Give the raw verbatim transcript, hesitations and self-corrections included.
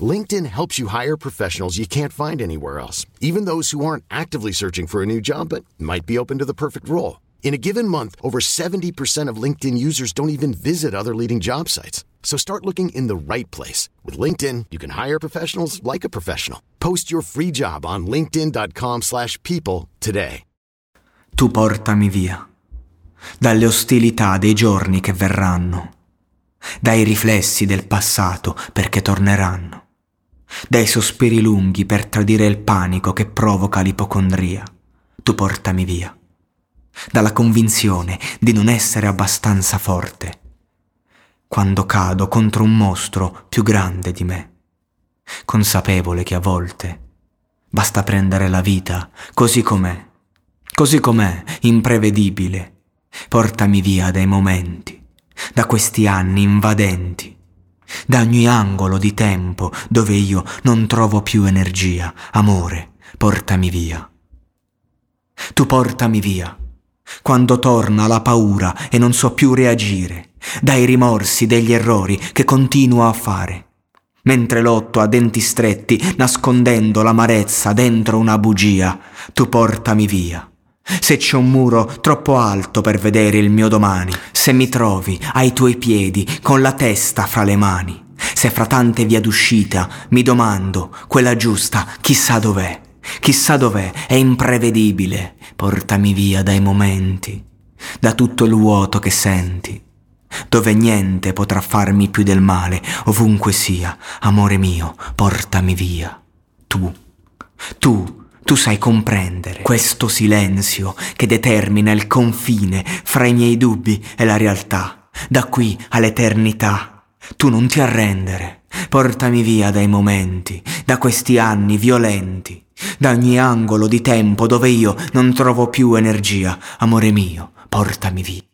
LinkedIn helps you hire professionals you can't find anywhere else, even those who aren't actively searching for a new job but might be open to the perfect role. In a given month, over seventy percent of LinkedIn users don't even visit other leading job sites. So start looking in the right place. With LinkedIn, you can hire professionals like a professional. Post your free job on linkedin dot com slash people today. Tu portami via, dalle ostilità dei giorni che verranno, dai riflessi del passato perché torneranno, dai sospiri lunghi per tradire il panico che provoca l'ipocondria. Tu portami via, dalla convinzione di non essere abbastanza forte, quando cado contro un mostro più grande di me, consapevole che a volte basta prendere la vita così com'è. Così com'è, imprevedibile, portami via dai momenti, da questi anni invadenti, da ogni angolo di tempo dove io non trovo più energia, amore, portami via. Tu portami via, quando torna la paura e non so più reagire, dai rimorsi degli errori che continuo a fare, mentre lotto a denti stretti, nascondendo l'amarezza dentro una bugia, tu portami via. Se c'è un muro troppo alto per vedere il mio domani, se mi trovi ai tuoi piedi con la testa fra le mani, se fra tante vie d'uscita mi domando quella giusta chissà dov'è, chissà dov'è, è imprevedibile, portami via dai momenti, da tutto il vuoto che senti, dove niente potrà farmi più del male, ovunque sia, amore mio, portami via. Tu, tu, Tu sai comprendere questo silenzio che determina il confine fra i miei dubbi e la realtà, da qui all'eternità. Tu non ti arrendere, portami via dai momenti, da questi anni violenti, da ogni angolo di tempo dove io non trovo più energia, amore mio, portami via.